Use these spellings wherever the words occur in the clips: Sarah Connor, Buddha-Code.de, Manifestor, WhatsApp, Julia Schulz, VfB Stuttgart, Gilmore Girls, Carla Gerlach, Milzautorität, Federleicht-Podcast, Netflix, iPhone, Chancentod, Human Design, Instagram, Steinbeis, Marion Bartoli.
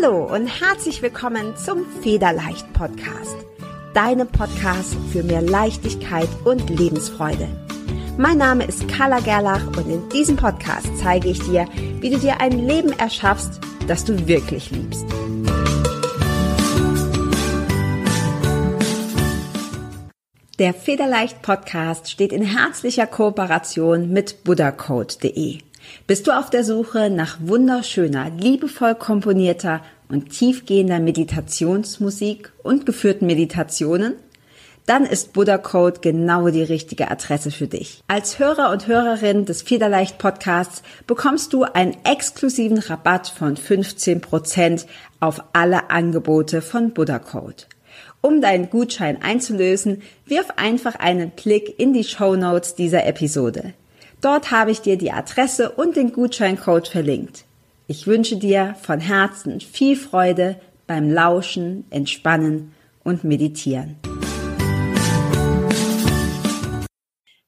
Hallo und herzlich willkommen zum Federleicht-Podcast, deinem Podcast für mehr Leichtigkeit und Lebensfreude. Mein Name ist Carla Gerlach und in diesem Podcast zeige ich dir, wie du dir ein Leben erschaffst, das du wirklich liebst. Der Federleicht-Podcast steht in herzlicher Kooperation mit Buddha-Code.de. Bist du auf der Suche nach wunderschöner, liebevoll komponierter und tiefgehender Meditationsmusik und geführten Meditationen? Dann ist Buddha-Code genau die richtige Adresse für dich. Als Hörer und Hörerin des Federleicht-Podcasts bekommst du einen exklusiven Rabatt von 15% auf alle Angebote von Buddha-Code. Um deinen Gutschein einzulösen, wirf einfach einen Blick in die Shownotes dieser Episode. Dort habe ich dir die Adresse und den Gutscheincode verlinkt. Ich wünsche dir von Herzen viel Freude beim Lauschen, Entspannen und Meditieren.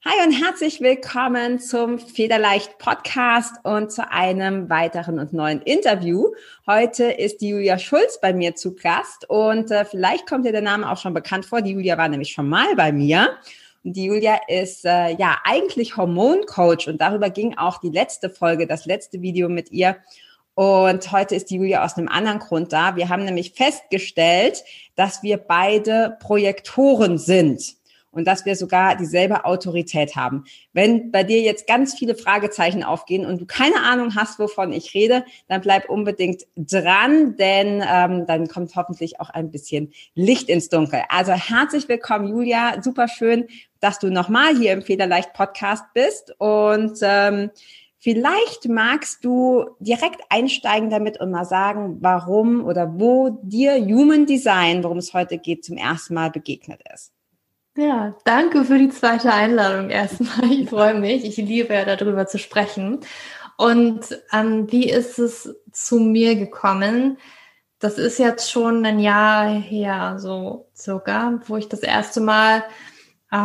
Hi und herzlich willkommen zum Federleicht-Podcast und zu einem weiteren und neuen Interview. Heute ist die Julia Schulz bei mir zu Gast und vielleicht kommt dir der Name auch schon bekannt vor. Die Julia war nämlich schon mal bei mir. Die Julia ist eigentlich Hormoncoach und darüber ging auch die letzte Folge, das letzte Video mit ihr. Und heute ist die Julia aus einem anderen Grund da. Wir haben nämlich festgestellt, dass wir beide Projektoren sind. Und dass wir sogar dieselbe Autorität haben. Wenn bei dir jetzt ganz viele Fragezeichen aufgehen und du keine Ahnung hast, wovon ich rede, dann bleib unbedingt dran, denn dann kommt hoffentlich auch ein bisschen Licht ins Dunkel. Also herzlich willkommen, Julia. Super schön, dass du nochmal hier im Federleicht-Podcast bist. Und vielleicht magst du direkt einsteigen damit und mal sagen, warum oder wo dir Human Design, worum es heute geht, zum ersten Mal begegnet ist. Ja, danke für die zweite Einladung erstmal. Ich freue mich. Ich liebe ja, darüber zu sprechen. Und wie ist es zu mir gekommen? Das ist jetzt schon ein Jahr her, so circa, wo ich das erste Mal in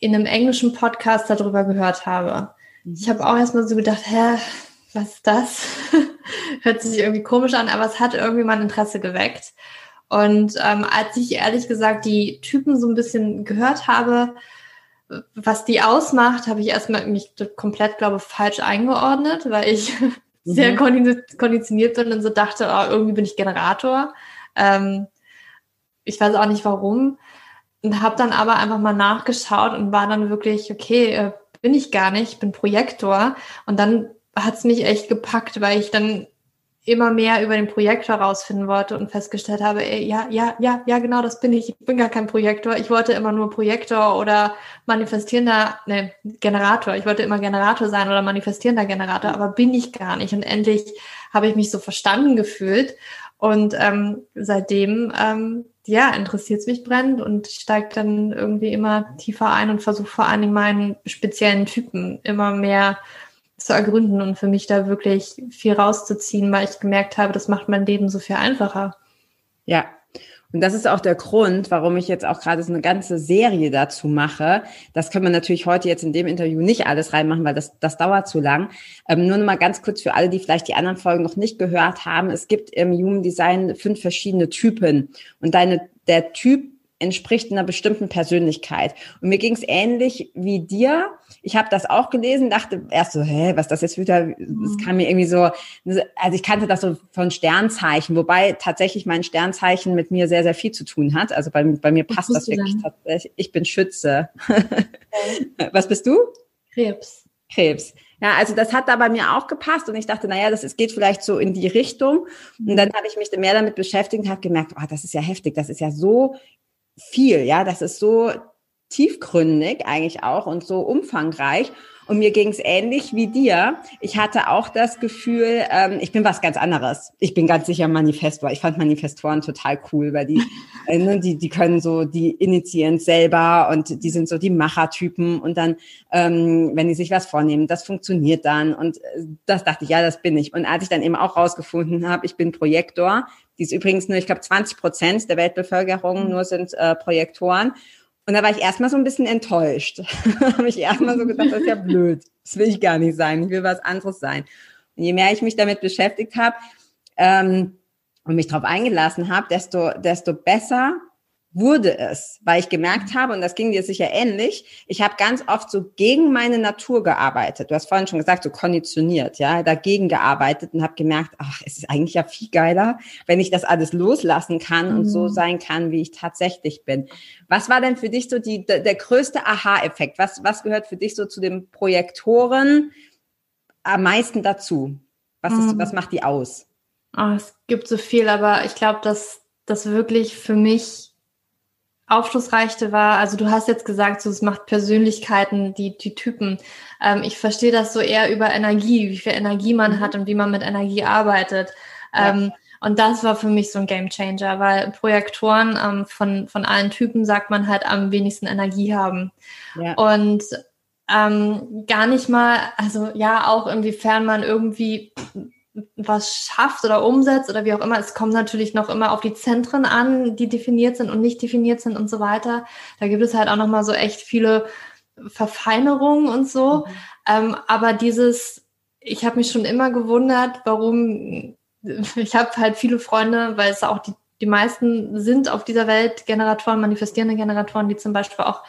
einem englischen Podcast darüber gehört habe. Ich habe auch erstmal so gedacht, was ist das? Hört sich irgendwie komisch an, aber es hat irgendwie mein Interesse geweckt. Und als ich ehrlich gesagt die Typen so ein bisschen gehört habe, was die ausmacht, habe ich erstmal mich komplett, glaube ich, falsch eingeordnet, weil ich sehr konditioniert bin und so dachte, irgendwie bin ich Generator. Ich weiß auch nicht warum. Und habe dann aber einfach mal nachgeschaut und war dann wirklich, okay, bin ich gar nicht, ich bin Projektor. Und dann hat es mich echt gepackt, weil ich dann immer mehr über den Projektor rausfinden wollte und festgestellt habe, ja, genau, das bin ich. Ich bin gar kein Projektor. Ich wollte immer nur Projektor oder manifestierender, Generator. Ich wollte immer Generator sein oder manifestierender Generator, aber bin ich gar nicht. Und endlich habe ich mich so verstanden gefühlt. Und seitdem, interessiert es mich brennend und steigt dann irgendwie immer tiefer ein und versuche vor allem meinen speziellen Typen immer mehr zu ergründen und für mich da wirklich viel rauszuziehen, weil ich gemerkt habe, das macht mein Leben so viel einfacher. Ja, und das ist auch der Grund, warum ich jetzt auch gerade so eine ganze Serie dazu mache. Das können wir natürlich heute jetzt in dem Interview nicht alles reinmachen, weil das dauert zu lang. Nur noch mal ganz kurz für alle, die vielleicht die anderen Folgen noch nicht gehört haben. Es gibt im Human Design 5 verschiedene Typen und der Typ entspricht einer bestimmten Persönlichkeit. Und mir ging es ähnlich wie dir. Ich habe das auch gelesen, dachte erst so, was das jetzt wieder? Das kam mir irgendwie so, also ich kannte das so von Sternzeichen, wobei tatsächlich mein Sternzeichen mit mir sehr, sehr viel zu tun hat. Also bei mir passt das wirklich tatsächlich. Ich bin Schütze. Okay. Was bist du? Krebs. Ja, also das hat da bei mir auch gepasst und ich dachte, das geht vielleicht so in die Richtung. Und dann habe ich mich mehr damit beschäftigt und habe gemerkt, das ist ja heftig, das ist ja so viel, ja, das ist so tiefgründig eigentlich auch und so umfangreich. Und mir ging es ähnlich wie dir. Ich hatte auch das Gefühl, ich bin was ganz anderes. Ich bin ganz sicher Manifestor. Ich fand Manifestoren total cool, weil die können so, die initiieren selber und die sind so die Machertypen. Und dann, wenn die sich was vornehmen, das funktioniert dann. Und das dachte ich, das bin ich. Und als ich dann eben auch rausgefunden habe, ich bin Projektor, die ist übrigens nur, ich glaube, 20% der Weltbevölkerung nur sind Projektoren. Und da war ich erstmal so ein bisschen enttäuscht. Habe ich erstmal so gedacht, das ist ja blöd. Das will ich gar nicht sein. Ich will was anderes sein. Und je mehr ich mich damit beschäftigt habe, und mich darauf eingelassen habe, desto besser wurde es, weil ich gemerkt habe, und das ging dir sicher ähnlich, ich habe ganz oft so gegen meine Natur gearbeitet. Du hast vorhin schon gesagt, so konditioniert, ja, dagegen gearbeitet und habe gemerkt, ach, es ist eigentlich ja viel geiler, wenn ich das alles loslassen kann und so sein kann, wie ich tatsächlich bin. Was war denn für dich so der größte Aha-Effekt? Was gehört für dich so zu den Projektoren am meisten dazu? Was macht die aus? Oh, es gibt so viel, aber ich glaube, dass das wirklich für mich aufschlussreichste war, also du hast jetzt gesagt, so, es macht Persönlichkeiten, die Typen. Ich verstehe das so eher über Energie, wie viel Energie man hat und wie man mit Energie arbeitet. Ja. Und das war für mich so ein Gamechanger, weil Projektoren von allen Typen, sagt man, halt am wenigsten Energie haben. Ja. Und gar nicht mal, also ja, auch inwiefern man irgendwie was schafft oder umsetzt oder wie auch immer. Es kommt natürlich noch immer auf die Zentren an, die definiert sind und nicht definiert sind und so weiter. Da gibt es halt auch nochmal so echt viele Verfeinerungen und so. Aber ich habe mich schon immer gewundert, warum, ich habe halt viele Freunde, weil es auch die meisten sind auf dieser Welt Generatoren, manifestierende Generatoren, die zum Beispiel auch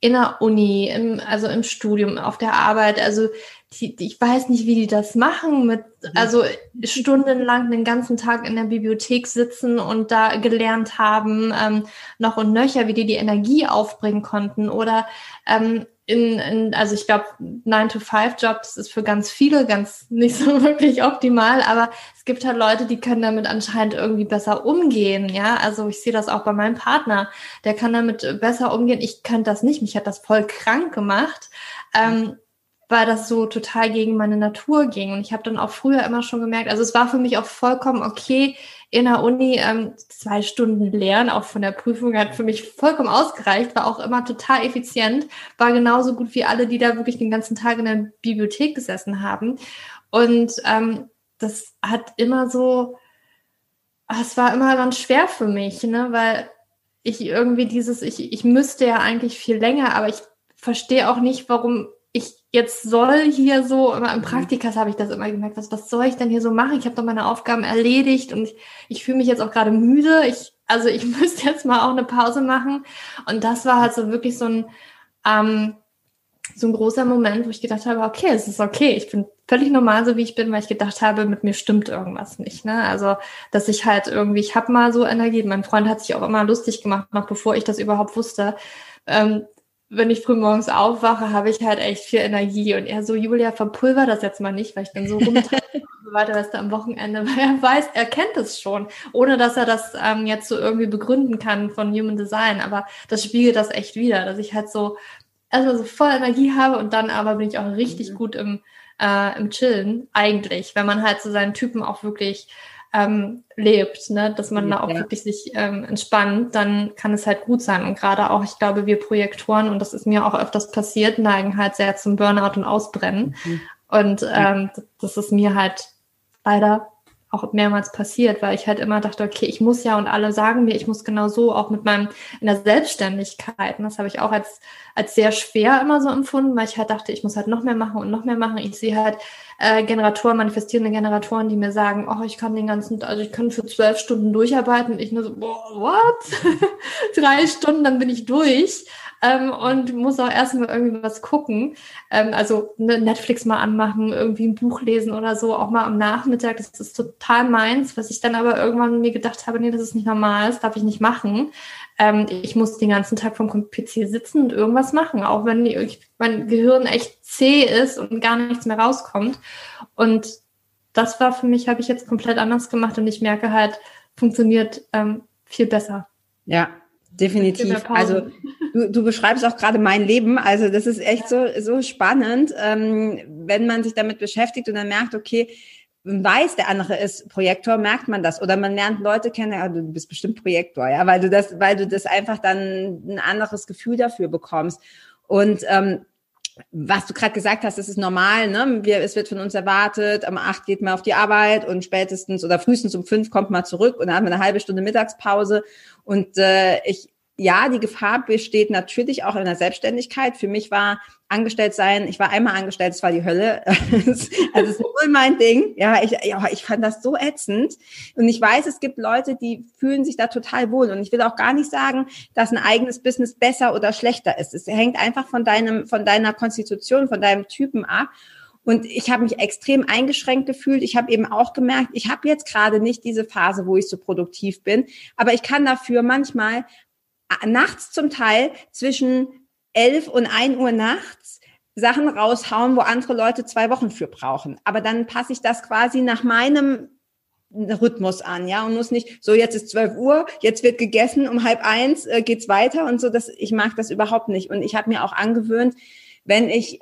in der Uni, also im Studium, auf der Arbeit, also ich weiß nicht, wie die das machen, also stundenlang den ganzen Tag in der Bibliothek sitzen und da gelernt haben, noch und nöcher, wie die Energie aufbringen konnten oder also ich glaube, 9-to-5-Jobs ist für ganz viele nicht so wirklich optimal, aber es gibt halt Leute, die können damit anscheinend irgendwie besser umgehen, ja, also ich sehe das auch bei meinem Partner, der kann damit besser umgehen, ich kann das nicht, mich hat das voll krank gemacht, weil das so total gegen meine Natur ging und ich habe dann auch früher immer schon gemerkt, also es war für mich auch vollkommen okay, in der Uni 2 Stunden lernen, auch von der Prüfung, hat für mich vollkommen ausgereicht, war auch immer total effizient, war genauso gut wie alle, die da wirklich den ganzen Tag in der Bibliothek gesessen haben. Und das hat immer so, es war immer dann schwer für mich, ne, weil ich irgendwie ich müsste ja eigentlich viel länger, aber ich verstehe auch nicht, warum ich jetzt soll hier so, immer im Praktikas habe ich das immer gemerkt, was soll ich denn hier so machen? Ich habe doch meine Aufgaben erledigt und ich fühle mich jetzt auch gerade müde. Ich müsste jetzt mal auch eine Pause machen. Und das war halt so wirklich so ein großer Moment, wo ich gedacht habe, okay, es ist okay. Ich bin völlig normal, so wie ich bin, weil ich gedacht habe, mit mir stimmt irgendwas nicht. Ne? Also, dass ich halt irgendwie, ich habe mal so Energie. Mein Freund hat sich auch immer lustig gemacht, noch bevor ich das überhaupt wusste. Wenn ich früh morgens aufwache, habe ich halt echt viel Energie. Und er so, Julia, verpulver das jetzt mal nicht, weil ich dann so rumtreibe und so weiter, weißt du, am Wochenende, weil er kennt es schon, ohne dass er das jetzt so irgendwie begründen kann von Human Design. Aber das spiegelt das echt wider, dass ich halt so erstmal so voll Energie habe und dann aber bin ich auch richtig gut im Chillen eigentlich, wenn man halt so seinen Typen auch wirklich lebt, ne? Dass man da auch wirklich sich entspannt, dann kann es halt gut sein. Und gerade auch, ich glaube, wir Projektoren, und das ist mir auch öfters passiert, neigen halt sehr zum Burnout und Ausbrennen. Und das ist mir halt leider auch mehrmals passiert, weil ich halt immer dachte, okay, ich muss ja, und alle sagen mir, ich muss genau so, auch mit in der Selbstständigkeit. Und das habe ich auch als sehr schwer immer so empfunden, weil ich halt dachte, ich muss halt noch mehr machen und noch mehr machen. Ich sehe halt Generatoren, manifestierende Generatoren, die mir sagen, oh, ich kann den ganzen, also ich kann für 12 Stunden durcharbeiten. Und ich nur so, boah, what? 3 Stunden, dann bin ich durch. Und muss auch erstmal irgendwie was gucken. Also Netflix mal anmachen, irgendwie ein Buch lesen oder so, auch mal am Nachmittag. Das ist total meins, was ich dann aber irgendwann mir gedacht habe, nee, das ist nicht normal, das darf ich nicht machen. Ich muss den ganzen Tag vom PC sitzen und irgendwas machen, auch wenn mein Gehirn echt zäh ist und gar nichts mehr rauskommt. Und das war für mich, habe ich jetzt komplett anders gemacht und ich merke halt, funktioniert viel besser. Ja, definitiv. Also du beschreibst auch gerade mein Leben, also das ist echt so spannend, wenn man sich damit beschäftigt und dann merkt, okay, weiß, der andere ist Projektor, merkt man das. Oder man lernt Leute kennen, ja, du bist bestimmt Projektor, ja, weil du das einfach dann ein anderes Gefühl dafür bekommst. Und was du gerade gesagt hast, das ist normal, ne? Es wird von uns erwartet, um 8 geht man auf die Arbeit und spätestens oder frühestens um 5 kommt man zurück und dann haben wir eine halbe Stunde Mittagspause. Und die Gefahr besteht natürlich auch in der Selbstständigkeit. Für mich war angestellt sein. Ich war einmal angestellt, es war die Hölle. Also es ist wohl mein Ding. Ja, ich fand das so ätzend. Und ich weiß, es gibt Leute, die fühlen sich da total wohl. Und ich will auch gar nicht sagen, dass ein eigenes Business besser oder schlechter ist. Es hängt einfach von deiner Konstitution, von deinem Typen ab. Und ich habe mich extrem eingeschränkt gefühlt. Ich habe eben auch gemerkt, ich habe jetzt gerade nicht diese Phase, wo ich so produktiv bin. Aber ich kann dafür manchmal nachts zum Teil zwischen 11 und 1 Uhr nachts Sachen raushauen, wo andere Leute 2 Wochen für brauchen. Aber dann passe ich das quasi nach meinem Rhythmus an, ja, und muss nicht so, jetzt ist 12 Uhr, jetzt wird gegessen, um 12:30 geht's weiter und so. Ich mag das überhaupt nicht. Und ich habe mir auch angewöhnt, wenn ich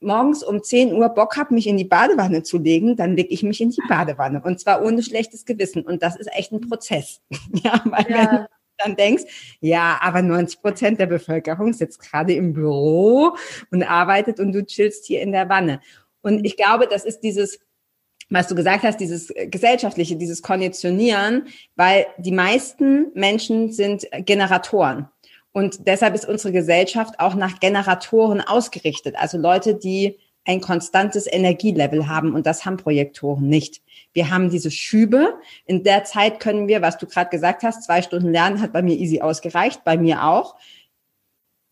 morgens um 10 Uhr Bock habe, mich in die Badewanne zu legen, dann lege ich mich in die Badewanne. Und zwar ohne schlechtes Gewissen. Und das ist echt ein Prozess. Ja, weil wenn du dann denkst, ja, aber 90% der Bevölkerung sitzt gerade im Büro und arbeitet und du chillst hier in der Wanne. Und ich glaube, das ist dieses, was du gesagt hast, dieses gesellschaftliche, dieses Konditionieren, weil die meisten Menschen sind Generatoren. Und deshalb ist unsere Gesellschaft auch nach Generatoren ausgerichtet. Also Leute, die ein konstantes Energielevel haben. Und das haben Projektoren nicht. Wir haben diese Schübe. In der Zeit können wir, was du gerade gesagt hast, 2 Stunden lernen, hat bei mir easy ausgereicht, bei mir auch,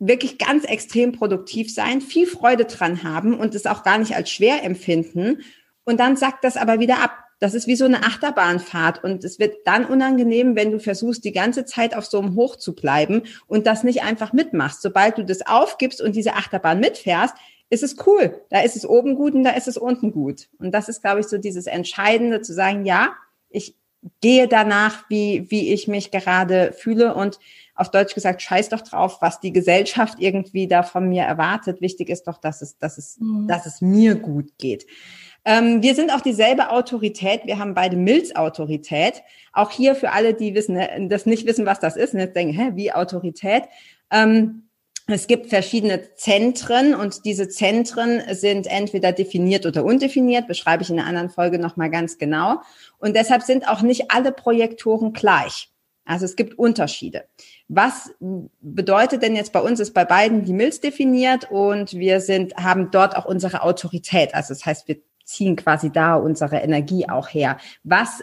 wirklich ganz extrem produktiv sein, viel Freude dran haben und es auch gar nicht als schwer empfinden. Und dann sackt das aber wieder ab. Das ist wie so eine Achterbahnfahrt und es wird dann unangenehm, wenn du versuchst, die ganze Zeit auf so einem Hoch zu bleiben und das nicht einfach mitmachst. Sobald du das aufgibst und diese Achterbahn mitfährst, ist es cool. Da ist es oben gut und da ist es unten gut. Und das ist, glaube ich, so dieses Entscheidende zu sagen, ja, ich gehe danach, wie ich mich gerade fühle und auf Deutsch gesagt, scheiß doch drauf, was die Gesellschaft irgendwie da von mir erwartet. Wichtig ist doch, dass es mir gut geht. Wir sind auch dieselbe Autorität. Wir haben beide Milz-Autorität. Auch hier für alle, die das nicht wissen, was das ist und jetzt denken, wie Autorität? Es gibt verschiedene Zentren und diese Zentren sind entweder definiert oder undefiniert, beschreibe ich in einer anderen Folge nochmal ganz genau. Und deshalb sind auch nicht alle Projektoren gleich. Also es gibt Unterschiede. Was bedeutet denn jetzt bei uns, ist bei beiden die Milz definiert und wir haben dort auch unsere Autorität. Also das heißt, wir ziehen quasi da unsere Energie auch her. Was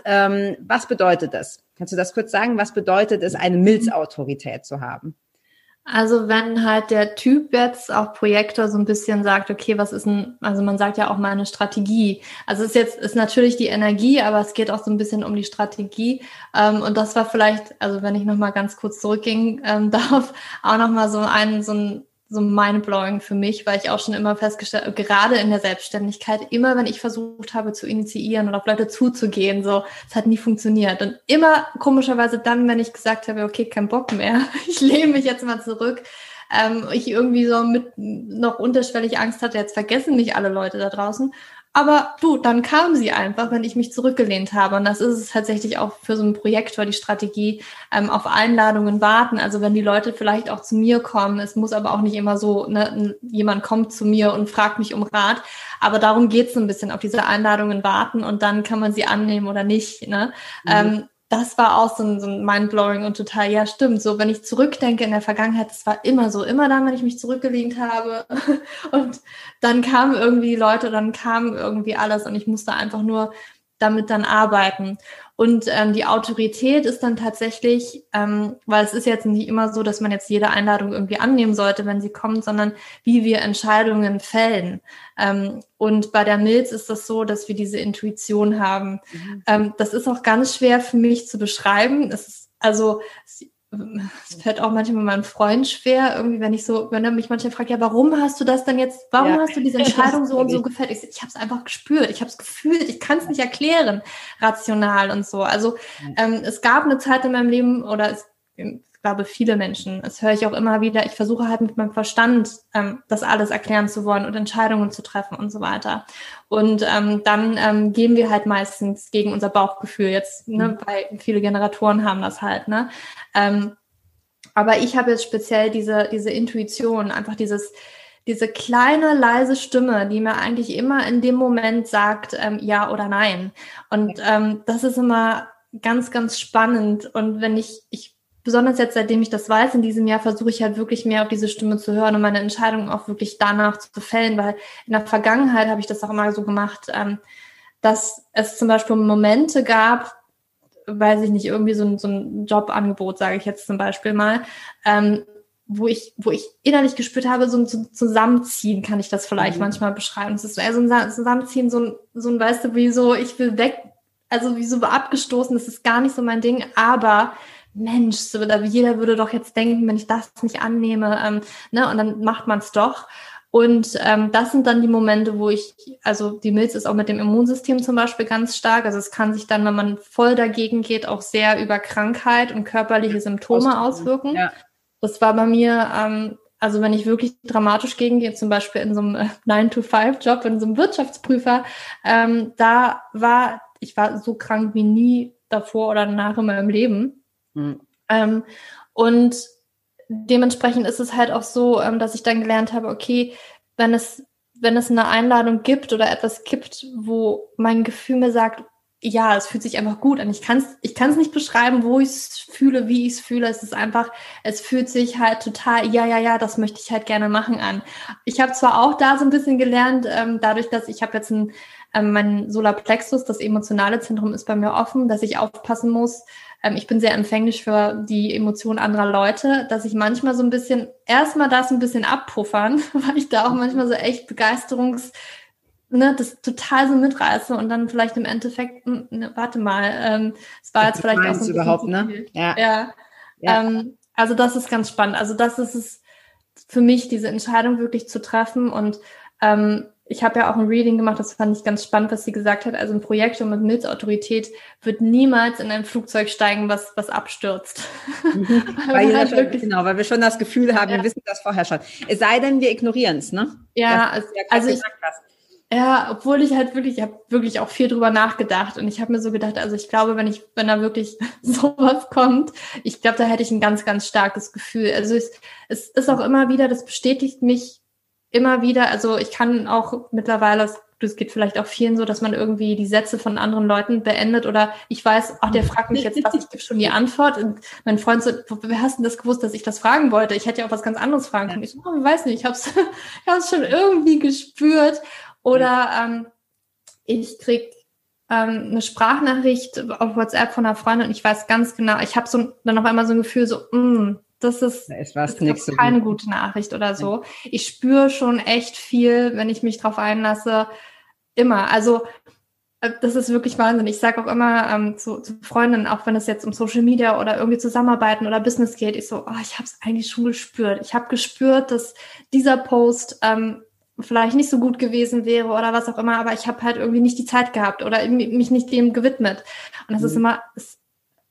bedeutet das? Kannst du das kurz sagen? Was bedeutet es, eine Milz-Autorität zu haben? Also wenn halt der Typ jetzt auch Projektor so ein bisschen sagt, okay, also man sagt ja auch mal eine Strategie. Also ist natürlich die Energie, aber es geht auch so ein bisschen um die Strategie. Und das war vielleicht, also wenn ich nochmal ganz kurz zurückgehen darf, auch nochmal so mindblowing für mich, weil ich auch schon immer festgestellt habe, gerade in der Selbstständigkeit, immer wenn ich versucht habe zu initiieren oder auf Leute zuzugehen, so, es hat nie funktioniert. Und immer komischerweise dann, wenn ich gesagt habe, okay, kein Bock mehr, ich lehne mich jetzt mal zurück, ich irgendwie so mit noch unterschwellig Angst hatte, jetzt vergessen mich alle Leute da draußen. Aber du, dann kamen sie einfach, wenn ich mich zurückgelehnt habe. Und das ist es tatsächlich auch für so einen Projektor, die Strategie, auf Einladungen warten. Also wenn die Leute vielleicht auch zu mir kommen, es muss aber auch nicht immer so, ne, jemand kommt zu mir und fragt mich um Rat. Aber darum geht's so ein bisschen, auf diese Einladungen warten und dann kann man sie annehmen oder nicht, ne? Mhm. Das war auch so ein Mindblowing und total, ja stimmt, so wenn ich zurückdenke in der Vergangenheit, das war immer so, immer dann, wenn ich mich zurückgelehnt habe und dann kamen irgendwie die Leute, dann kam irgendwie alles und ich musste einfach nur damit dann arbeiten. Und die Autorität ist dann tatsächlich, weil es ist jetzt nicht immer so, dass man jetzt jede Einladung irgendwie annehmen sollte, wenn sie kommt, sondern wie wir Entscheidungen fällen. Und bei der Milz ist das so, dass wir diese Intuition haben. Mhm. Das ist auch ganz schwer für mich zu beschreiben. Es fällt auch manchmal meinem Freund schwer, irgendwie, wenn er mich manchmal fragt, ja, warum hast du diese Entscheidung so und so gefällt? Ich habe es einfach gespürt, ich habe es gefühlt, ich kann es nicht erklären, rational und so. Also es gab eine Zeit in meinem Leben, oder ich glaube, viele Menschen, das höre ich auch immer wieder, ich versuche halt mit meinem Verstand das alles erklären zu wollen und Entscheidungen zu treffen und so weiter. Und dann gehen wir halt meistens gegen unser Bauchgefühl jetzt, ne, weil viele Generatoren haben das halt, ne? Aber ich habe jetzt speziell diese Intuition, einfach diese kleine, leise Stimme, die mir eigentlich immer in dem Moment sagt, ja oder nein. Und das ist immer ganz, ganz spannend. Und wenn ich besonders jetzt, seitdem ich das weiß, in diesem Jahr versuche ich halt wirklich mehr auf diese Stimme zu hören und meine Entscheidungen auch wirklich danach zu fällen, weil in der Vergangenheit habe ich das auch immer so gemacht, dass es zum Beispiel Momente gab, weiß ich nicht, irgendwie so ein Jobangebot, sage ich jetzt zum Beispiel mal, wo ich innerlich gespürt habe, so ein Zusammenziehen, kann ich das vielleicht manchmal beschreiben. Es ist eher so ein Zusammenziehen, so ein, weißt du, wie so, ich will weg, also wie so abgestoßen, das ist gar nicht so mein Ding, aber Mensch, so, jeder würde doch jetzt denken, wenn ich das nicht annehme, ne, und dann macht man es doch. Und das sind dann die Momente, wo ich, also die Milz ist auch mit dem Immunsystem zum Beispiel ganz stark, also es kann sich dann, wenn man voll dagegen geht, auch sehr über Krankheit und körperliche Symptome auswirken. Ja. Das war bei mir, also wenn ich wirklich dramatisch gegengehe, zum Beispiel in so einem 9-to-5-Job, in so einem Wirtschaftsprüfer, ich war so krank wie nie davor oder danach in meinem Leben. Mhm. Und dementsprechend ist es halt auch so, dass ich dann gelernt habe, okay, wenn es eine Einladung gibt oder etwas gibt, wo mein Gefühl mir sagt, ja, es fühlt sich einfach gut an. Ich kann's nicht beschreiben, wo ich es fühle, wie ich es fühle. Es ist einfach, es fühlt sich halt total, ja, das möchte ich halt gerne machen an. Ich habe zwar auch da so ein bisschen gelernt, dadurch, dass ich habe jetzt mein Solarplexus, das emotionale Zentrum ist bei mir offen, dass ich aufpassen muss. Ich bin sehr empfänglich für die Emotionen anderer Leute, dass ich manchmal so ein bisschen, erstmal das ein bisschen abpuffern, weil ich da auch manchmal so echt das total so mitreiße und dann vielleicht im Endeffekt, warte mal, es war jetzt vielleicht auch so ein überhaupt, bisschen zu viel. Ja. Ja. Also das ist ganz spannend. Also das ist es für mich, diese Entscheidung wirklich zu treffen. Und ich habe ja auch ein Reading gemacht, das fand ich ganz spannend, was sie gesagt hat. Also ein Projektor mit Milzautorität wird niemals in ein Flugzeug steigen, was abstürzt. Weil wir schon das Gefühl haben, wir wissen das vorher schon. Es sei denn, wir ignorieren es, ne? Ja, also ich... Ja, obwohl ich habe wirklich auch viel drüber nachgedacht und ich habe mir so gedacht, also ich glaube, wenn da wirklich sowas kommt, ich glaube, da hätte ich ein ganz, ganz starkes Gefühl. Also es ist auch immer wieder, das bestätigt mich immer wieder, also ich kann auch mittlerweile, das geht vielleicht auch vielen so, dass man irgendwie die Sätze von anderen Leuten beendet oder ich weiß, ach, der fragt mich jetzt was, ich gebe schon die Antwort und mein Freund so, wer hast denn das gewusst, dass ich das fragen wollte? Ich hätte ja auch was ganz anderes fragen können. Ich so, ich weiß nicht, ich hab's schon irgendwie gespürt. Oder ich kriege eine Sprachnachricht auf WhatsApp von einer Freundin und ich weiß ganz genau, ich habe so dann auf einmal so ein Gefühl, so, das ist keine gute Nachricht oder so. Ich spüre schon echt viel, wenn ich mich drauf einlasse, immer. Also das ist wirklich Wahnsinn. Ich sage auch immer zu Freundinnen, auch wenn es jetzt um Social Media oder irgendwie Zusammenarbeiten oder Business geht, ich so, ich habe es eigentlich schon gespürt. Ich habe gespürt, dass dieser Post vielleicht nicht so gut gewesen wäre oder was auch immer, aber ich habe halt irgendwie nicht die Zeit gehabt oder mich nicht dem gewidmet. Und das ist immer,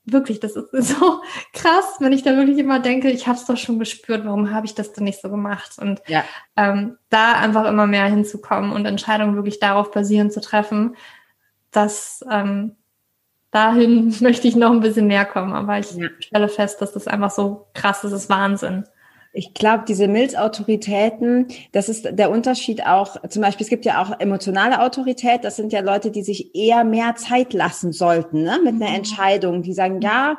wirklich, das ist so krass, wenn ich da wirklich immer denke, ich habe es doch schon gespürt, warum habe ich das denn nicht so gemacht? Und da einfach immer mehr hinzukommen und Entscheidungen wirklich darauf basierend zu treffen, dass dahin möchte ich noch ein bisschen mehr kommen, aber ich stelle fest, dass das einfach so krass ist, das ist Wahnsinn. Ich glaube, diese Milzautoritäten, das ist der Unterschied auch, zum Beispiel, es gibt ja auch emotionale Autorität, das sind ja Leute, die sich eher mehr Zeit lassen sollten, ne, mit einer Entscheidung, die sagen, ja,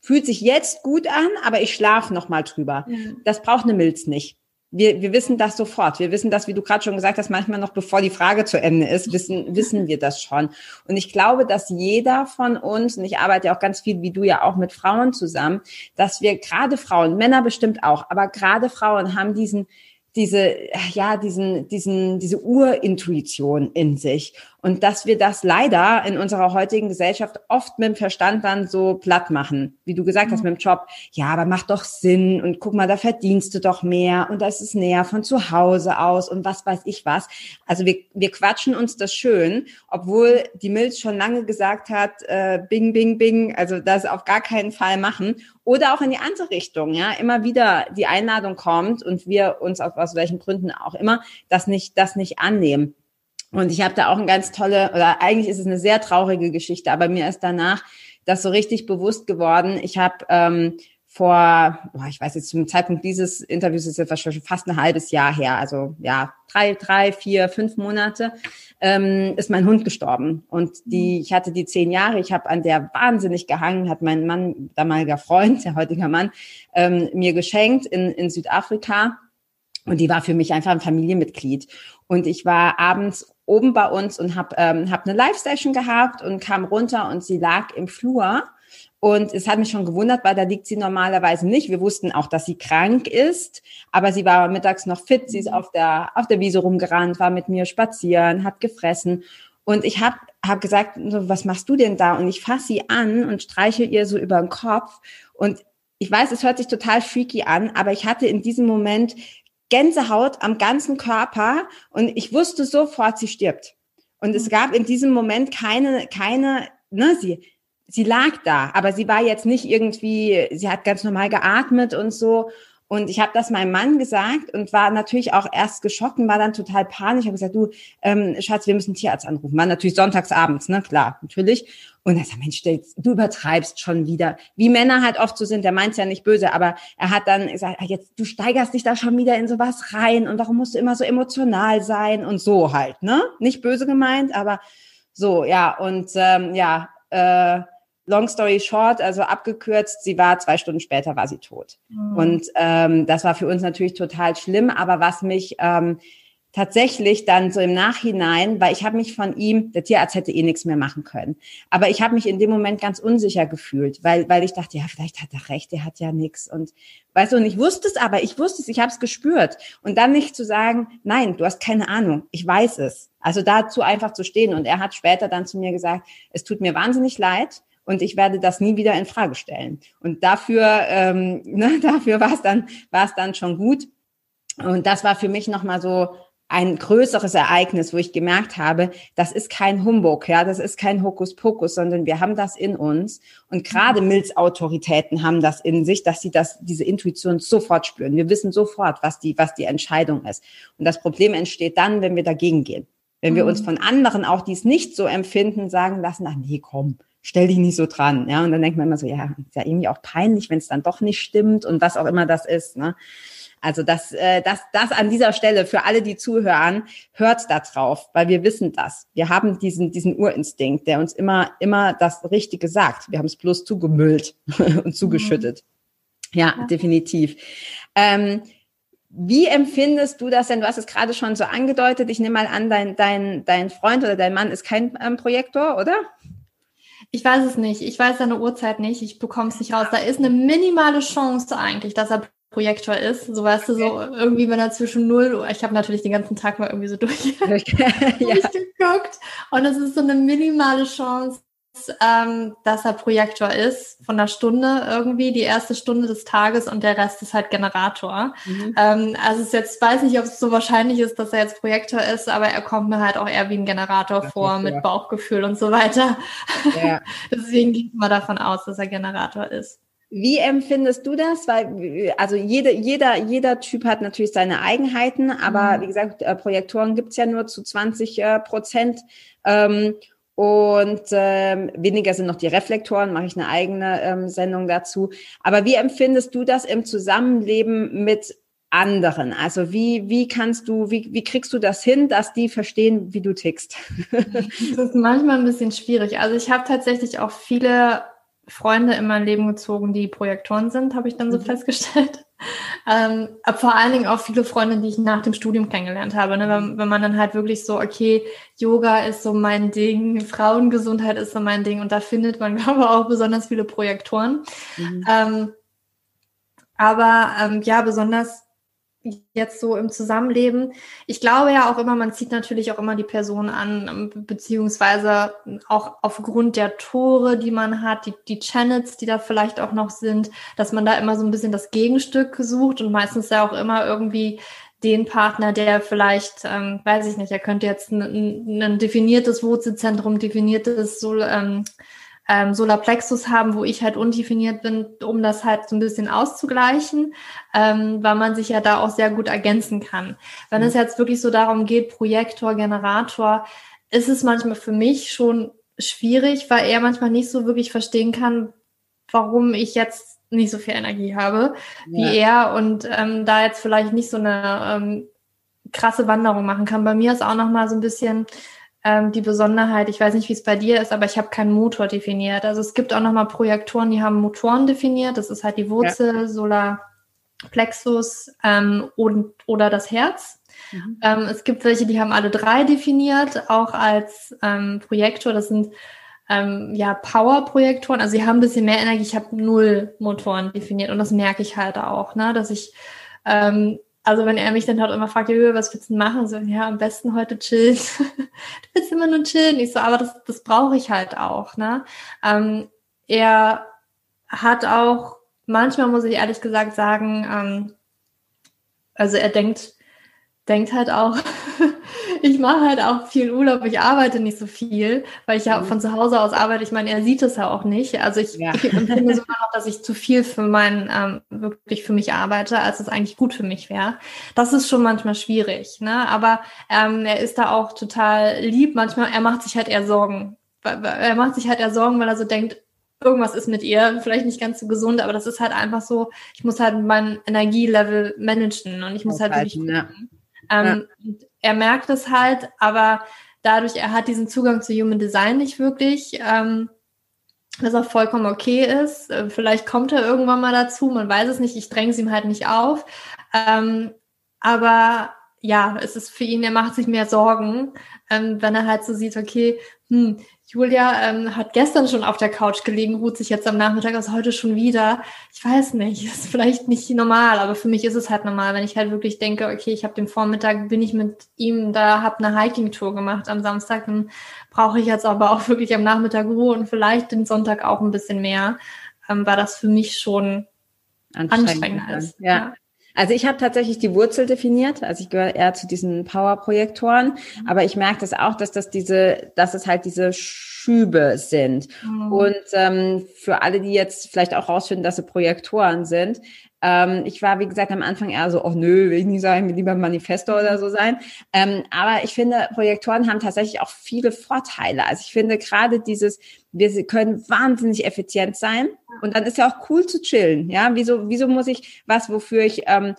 fühlt sich jetzt gut an, aber ich schlafe nochmal drüber. Das braucht eine Milz nicht. Wir wissen das sofort. Wir wissen das, wie du gerade schon gesagt hast, manchmal noch bevor die Frage zu Ende ist, wissen wir das schon. Und ich glaube, dass jeder von uns, und ich arbeite ja auch ganz viel, wie du ja auch, mit Frauen zusammen, dass wir gerade Frauen, Männer bestimmt auch, aber gerade Frauen haben diese Urintuition in sich. Und dass wir das leider in unserer heutigen Gesellschaft oft mit dem Verstand dann so platt machen. Wie du gesagt hast, mit dem Job. Ja, aber macht doch Sinn. Und guck mal, da verdienst du doch mehr. Und da ist es näher von zu Hause aus. Und was weiß ich was. Also wir quatschen uns das schön, obwohl die Milz schon lange gesagt hat, bing, bing, bing. Also das auf gar keinen Fall machen. Oder auch in die andere Richtung, ja, immer wieder die Einladung kommt und wir uns aus welchen Gründen auch immer das nicht annehmen. Und ich habe da auch eine ganz tolle, oder eigentlich ist es eine sehr traurige Geschichte, aber mir ist danach das so richtig bewusst geworden. Ich habe ich weiß jetzt zum Zeitpunkt dieses Interviews ist jetzt wahrscheinlich fast ein halbes Jahr her, also ja, 3, 4, 5 Monate, ist mein Hund gestorben. Und ich hatte die 10 Jahre, ich habe an der wahnsinnig gehangen, hat mein Mann, damaliger Freund, der heutige Mann, mir geschenkt in Südafrika. Und die war für mich einfach ein Familienmitglied. Und ich war abends oben bei uns und hab eine Live-Session gehabt und kam runter und sie lag im Flur. Und es hat mich schon gewundert, weil da liegt sie normalerweise nicht. Wir wussten auch, dass sie krank ist, aber sie war mittags noch fit. Sie ist auf der Wiese rumgerannt, war mit mir spazieren, hat gefressen. Und ich hab gesagt, so, was machst du denn da? Und ich fasse sie an und streiche ihr so über den Kopf. Und ich weiß, es hört sich total freaky an, aber ich hatte in diesem Moment Gänsehaut am ganzen Körper und ich wusste sofort, sie stirbt. Und es gab in diesem Moment sie lag da, aber sie war jetzt nicht irgendwie, sie hat ganz normal geatmet und so. Und ich habe das meinem Mann gesagt und war natürlich auch erst geschockt und war dann total panisch. Ich habe gesagt, du, Schatz, wir müssen einen Tierarzt anrufen. War natürlich sonntagsabends, ne, klar, natürlich. Und er sagt, Mensch, du übertreibst schon wieder. Wie Männer halt oft so sind, der meint's ja nicht böse, aber er hat dann gesagt, jetzt, du steigerst dich da schon wieder in sowas rein und warum musst du immer so emotional sein und so halt, ne? Nicht böse gemeint, aber so, ja, und long story short, also abgekürzt, 2 Stunden später war sie tot. Mhm. Und das war für uns natürlich total schlimm, aber was mich tatsächlich dann so im Nachhinein, weil ich habe mich von ihm, der Tierarzt hätte eh nichts mehr machen können, aber ich habe mich in dem Moment ganz unsicher gefühlt, weil ich dachte, ja, vielleicht hat er recht, der hat ja nichts und weißt du, und ich wusste es, ich habe es gespürt und dann nicht zu sagen, nein, du hast keine Ahnung, ich weiß es, also dazu einfach zu stehen und er hat später dann zu mir gesagt, es tut mir wahnsinnig leid, und ich werde das nie wieder in Frage stellen. Und dafür war es dann schon gut. Und das war für mich nochmal so ein größeres Ereignis, wo ich gemerkt habe, das ist kein Humbug, ja, das ist kein Hokuspokus, sondern wir haben das in uns. Und gerade Milzautoritäten haben das in sich, dass sie diese Intuition sofort spüren. Wir wissen sofort, was die Entscheidung ist. Und das Problem entsteht dann, wenn wir dagegen gehen. Wenn wir uns von anderen, auch die es nicht so empfinden, sagen lassen, ach nee, komm, stell dich nicht so dran, ja, und dann denkt man immer so, ja, ist ja irgendwie auch peinlich, wenn es dann doch nicht stimmt und was auch immer das ist, ne, also das an dieser Stelle für alle, die zuhören, hört da drauf, weil wir wissen das, wir haben diesen Urinstinkt, der uns immer das Richtige sagt, wir haben es bloß zugemüllt und zugeschüttet, ja. Definitiv, wie empfindest du das denn? Du hast es gerade schon so angedeutet, ich nehme mal an, dein Freund oder dein Mann ist kein Projektor, oder? Ich weiß es nicht. Ich weiß seine Uhrzeit nicht. Ich bekomme es nicht raus. Da ist eine minimale Chance eigentlich, dass er Projektor ist. So, weißt du, so irgendwie, wenn er zwischen 0 Uhr... Ich habe natürlich den ganzen Tag mal irgendwie so durchgeguckt. Und es ist so eine minimale Chance, dass er Projektor ist. Von der Stunde irgendwie, die erste Stunde des Tages und der Rest ist halt Generator. Mhm. Also es ist jetzt, weiß nicht, ob es so wahrscheinlich ist, dass er jetzt Projektor ist, aber er kommt mir halt auch eher wie ein Generator vor, mit Bauchgefühl und so weiter. Ja. Deswegen geht man davon aus, dass er Generator ist. Wie empfindest du das? Weil, also jeder Typ hat natürlich seine Eigenheiten, aber wie gesagt, Projektoren gibt's ja nur zu 20%. Und weniger sind noch die Reflektoren, mache ich eine eigene Sendung dazu. Aber wie empfindest du das im Zusammenleben mit anderen? Also wie kriegst du das hin, dass die verstehen, wie du tickst? Das ist manchmal ein bisschen schwierig. Also ich habe tatsächlich auch viele Freunde in mein Leben gezogen, die Projektoren sind, habe ich dann so festgestellt. Vor allen Dingen auch viele Freunde, die ich nach dem Studium kennengelernt habe, ne? Wenn man dann halt wirklich so, okay, Yoga ist so mein Ding, Frauengesundheit ist so mein Ding und da findet man, glaube ich, auch besonders viele Projektoren. Mhm. Ja, besonders jetzt so im Zusammenleben. Ich glaube ja auch immer, man zieht natürlich auch immer die Person an, beziehungsweise auch aufgrund der Tore, die man hat, die Channels, die da vielleicht auch noch sind, dass man da immer so ein bisschen das Gegenstück sucht und meistens ja auch immer irgendwie den Partner, der vielleicht, weiß ich nicht, er könnte jetzt ein definiertes Wurzelzentrum, definiertes Solarplexus haben, wo ich halt undefiniert bin, um das halt so ein bisschen auszugleichen, weil man sich ja da auch sehr gut ergänzen kann. Wenn es jetzt wirklich so darum geht, Projektor, Generator, ist es manchmal für mich schon schwierig, weil er manchmal nicht so wirklich verstehen kann, warum ich jetzt nicht so viel Energie habe wie er und da jetzt vielleicht nicht so eine krasse Wanderung machen kann. Bei mir ist auch nochmal so ein bisschen die Besonderheit, ich weiß nicht, wie es bei dir ist, aber ich habe keinen Motor definiert. Also es gibt auch nochmal Projektoren, die haben Motoren definiert. Das ist halt die Wurzel, Solarplexus oder das Herz. Mhm. Es gibt welche, die haben alle drei definiert, auch als Projektor. Das sind Power-Projektoren. Also sie haben ein bisschen mehr Energie. Ich habe 0 Motoren definiert und das merke ich halt auch, ne? Dass ich... Also wenn er mich dann halt immer fragt, ja, was willst du denn machen? So, ja, am besten heute chillen. Du willst immer nur chillen. Ich so, aber das brauche ich halt auch, ne? Er hat auch, manchmal muss ich ehrlich gesagt sagen, also er denkt halt auch, ich mache halt auch viel Urlaub, ich arbeite nicht so viel, weil ich ja von zu Hause aus arbeite. Ich meine, er sieht es ja auch nicht. Also ich empfinde sogar noch, dass ich zu viel für meinen, wirklich für mich arbeite, als es eigentlich gut für mich wäre. Das ist schon manchmal schwierig, ne? Aber er ist da auch total lieb. Manchmal, er macht sich halt eher Sorgen. Er macht sich halt eher Sorgen, weil er so denkt, irgendwas ist mit ihr, vielleicht nicht ganz so gesund, aber das ist halt einfach so, ich muss halt mein Energielevel managen und ich muss halt wirklich gucken. Er merkt es halt, aber dadurch, er hat diesen Zugang zu Human Design nicht wirklich, was auch vollkommen okay ist. Vielleicht kommt er irgendwann mal dazu, man weiß es nicht, ich dränge es ihm halt nicht auf. Aber ja, es ist für ihn, er macht sich mehr Sorgen, wenn er halt so sieht, okay, Julia hat gestern schon auf der Couch gelegen, ruht sich jetzt am Nachmittag aus, heute schon wieder. Ich weiß nicht, ist vielleicht nicht normal, aber für mich ist es halt normal, wenn ich halt wirklich denke, okay, ich habe den Vormittag, bin ich mit ihm da, habe eine Hiking-Tour gemacht am Samstag, dann brauche ich jetzt aber auch wirklich am Nachmittag Ruhe und vielleicht den Sonntag auch ein bisschen mehr, war das für mich schon anstrengender ist. Ja. Also ich habe tatsächlich die Wurzel definiert, also ich gehöre eher zu diesen Power-Projektoren, aber ich merke das auch, dass es halt diese Schübe sind. Mhm. Und für alle, die jetzt vielleicht auch rausfinden, dass sie Projektoren sind, ich war, wie gesagt, am Anfang eher so, oh nö, will ich nicht sagen, ich will lieber Manifesto oder so sein. Aber ich finde, Projektoren haben tatsächlich auch viele Vorteile. Also ich finde gerade dieses, wir können wahnsinnig effizient sein und dann ist ja auch cool zu chillen. Ja, wieso muss ich was, wofür ich 2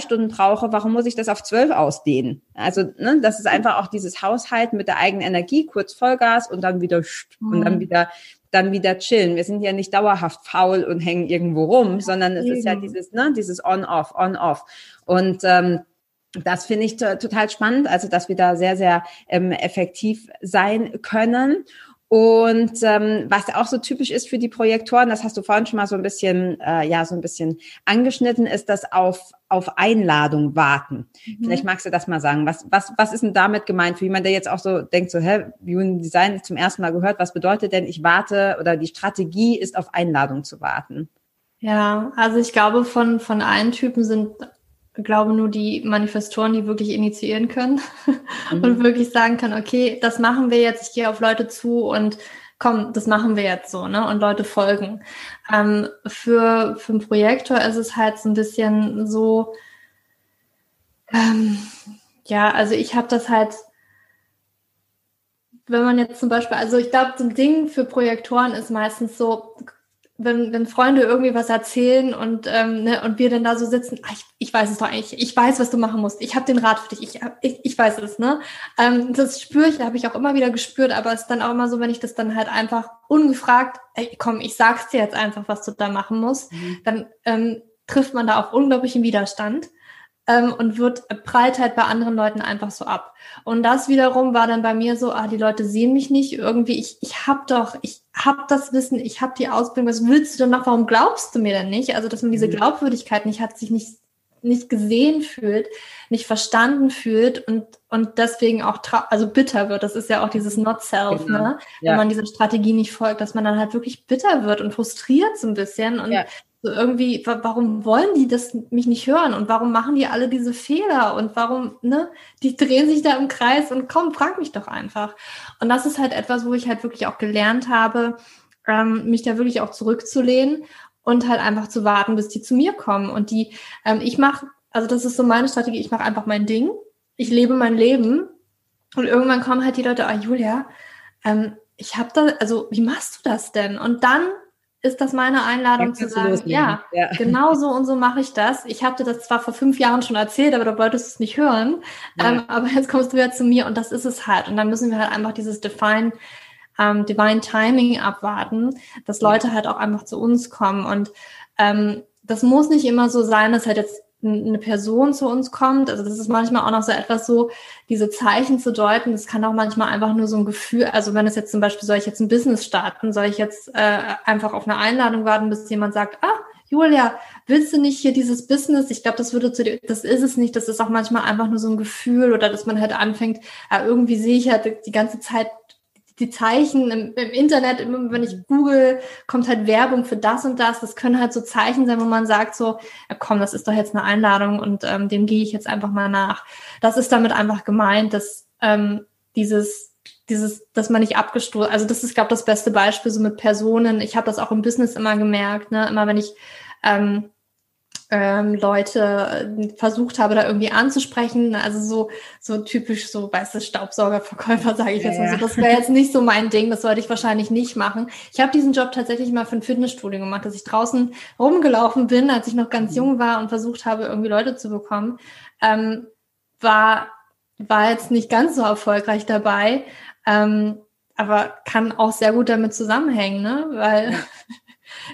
Stunden brauche, warum muss ich das auf 12 ausdehnen? Also ne, das ist einfach auch dieses Haushalten mit der eigenen Energie, kurz Vollgas und dann wieder dann wieder chillen. Wir sind ja nicht dauerhaft faul und hängen irgendwo rum, sondern es ist ja dieses On-Off, On-Off. Und das finde ich total spannend, also dass wir da sehr, sehr effektiv sein können. Und was auch so typisch ist für die Projektoren, das hast du vorhin schon mal so ein bisschen angeschnitten, ist das auf Einladung warten. Mhm. Vielleicht magst du das mal sagen. Was ist denn damit gemeint für jemanden, der jetzt auch so denkt, so, Human Design zum ersten Mal gehört, was bedeutet denn, ich warte oder die Strategie ist, auf Einladung zu warten? Ja, also ich glaube, von allen Typen sind... Ich glaube nur die Manifestoren, die wirklich initiieren können und wirklich sagen können, okay, das machen wir jetzt, ich gehe auf Leute zu und komm, das machen wir jetzt so, ne? Und Leute folgen. Für einen Projektor ist es halt so ein bisschen so, also ich habe das halt, wenn man jetzt zum Beispiel, also ich glaube, so ein Ding für Projektoren ist meistens so, wenn Freunde irgendwie was erzählen und wir dann da so sitzen, ich weiß es doch eigentlich, ich weiß, was du machen musst, ich habe den Rat für dich, ich weiß es, ne? Das spüre ich, habe ich auch immer wieder gespürt, aber es ist dann auch immer so, wenn ich das dann halt einfach ungefragt, ey, komm, ich sag's dir jetzt einfach, was du da machen musst, dann trifft man da auf unglaublichen Widerstand und prallt halt bei anderen Leuten einfach so ab. Und das wiederum war dann bei mir so, die Leute sehen mich nicht, irgendwie, ich habe das Wissen, ich habe die Ausbildung, was willst du denn noch, warum glaubst du mir denn nicht? Also, dass man diese Glaubwürdigkeit nicht hat, sich nicht gesehen fühlt, nicht verstanden fühlt und deswegen auch bitter wird. Das ist ja auch dieses Not Self, genau. Ne? Ja. Wenn man dieser Strategie nicht folgt, dass man dann halt wirklich bitter wird und frustriert so ein bisschen und so irgendwie, warum wollen die das mich nicht hören und warum machen die alle diese Fehler und warum, ne, die drehen sich da im Kreis und komm, frag mich doch einfach. Und das ist halt etwas, wo ich halt wirklich auch gelernt habe, mich da wirklich auch zurückzulehnen und halt einfach zu warten, bis die zu mir kommen. Und die, das ist so meine Strategie, ich mache einfach mein Ding, ich lebe mein Leben und irgendwann kommen halt die Leute, Julia, ich hab da, also wie machst du das denn? Und dann ist das meine Einladung zu sagen, ja, genau so und so mache ich das. Ich habe dir das zwar vor 5 Jahren schon erzählt, aber du wolltest es nicht hören. Ja. Aber jetzt kommst du ja zu mir und das ist es halt. Und dann müssen wir halt einfach dieses Divine Timing abwarten, dass Leute halt auch einfach zu uns kommen. Und das muss nicht immer so sein, dass halt jetzt eine Person zu uns kommt. Also das ist manchmal auch noch so etwas so, diese Zeichen zu deuten, das kann auch manchmal einfach nur so ein Gefühl, also wenn es jetzt zum Beispiel, soll ich jetzt ein Business starten, soll ich jetzt einfach auf eine Einladung warten, bis jemand sagt, Julia, willst du nicht hier dieses Business? Ich glaube, das würde zu dir, das ist es nicht, das ist auch manchmal einfach nur so ein Gefühl oder dass man halt anfängt, irgendwie sehe ich halt die ganze Zeit die Zeichen im Internet, immer wenn ich google, kommt halt Werbung für das und das. Das können halt so Zeichen sein, wo man sagt so, komm, das ist doch jetzt eine Einladung und dem gehe ich jetzt einfach mal nach. Das ist damit einfach gemeint, dass dass man nicht abgestoßen, also das ist, glaube ich, das beste Beispiel so mit Personen. Ich habe das auch im Business immer gemerkt, ne? Immer wenn ich Leute versucht habe, da irgendwie anzusprechen, also so typisch so, weißt du, Staubsaugerverkäufer, sage ich jetzt mal so, das wäre jetzt nicht so mein Ding, das sollte ich wahrscheinlich nicht machen. Ich habe diesen Job tatsächlich mal für ein Fitnessstudio gemacht, dass ich draußen rumgelaufen bin, als ich noch ganz jung war und versucht habe, irgendwie Leute zu bekommen, war jetzt nicht ganz so erfolgreich dabei, aber kann auch sehr gut damit zusammenhängen, ne, weil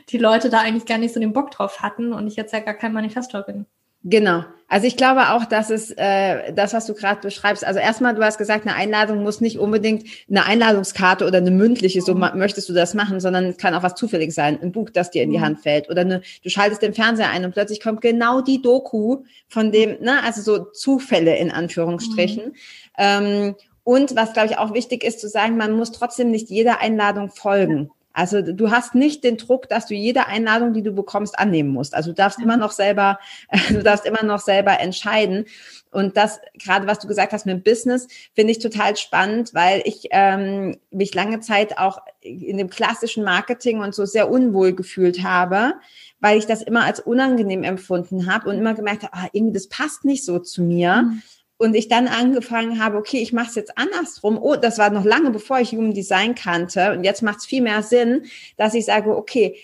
die Leute da eigentlich gar nicht so den Bock drauf hatten und ich jetzt ja gar kein Manifestor bin. Genau. Also ich glaube auch, dass es das, was du gerade beschreibst, also erstmal, du hast gesagt, eine Einladung muss nicht unbedingt eine Einladungskarte oder eine mündliche, so möchtest du das machen, sondern kann auch was zufällig sein, ein Buch, das dir in die Hand fällt oder du schaltest den Fernseher ein und plötzlich kommt genau die Doku von dem, ne, also so Zufälle in Anführungsstrichen. Und was, glaube ich, auch wichtig ist zu sagen, man muss trotzdem nicht jeder Einladung folgen. Also du hast nicht den Druck, dass du jede Einladung, die du bekommst, annehmen musst. Also du darfst immer noch selber entscheiden. Und das, gerade was du gesagt hast mit Business, finde ich total spannend, weil ich mich lange Zeit auch in dem klassischen Marketing und so sehr unwohl gefühlt habe, weil ich das immer als unangenehm empfunden habe und immer gemerkt habe, irgendwie das passt nicht so zu mir. Und ich dann angefangen habe, okay, ich mache es jetzt andersrum. Oh, das war noch lange, bevor ich Human Design kannte. Und jetzt macht es viel mehr Sinn, dass ich sage, okay,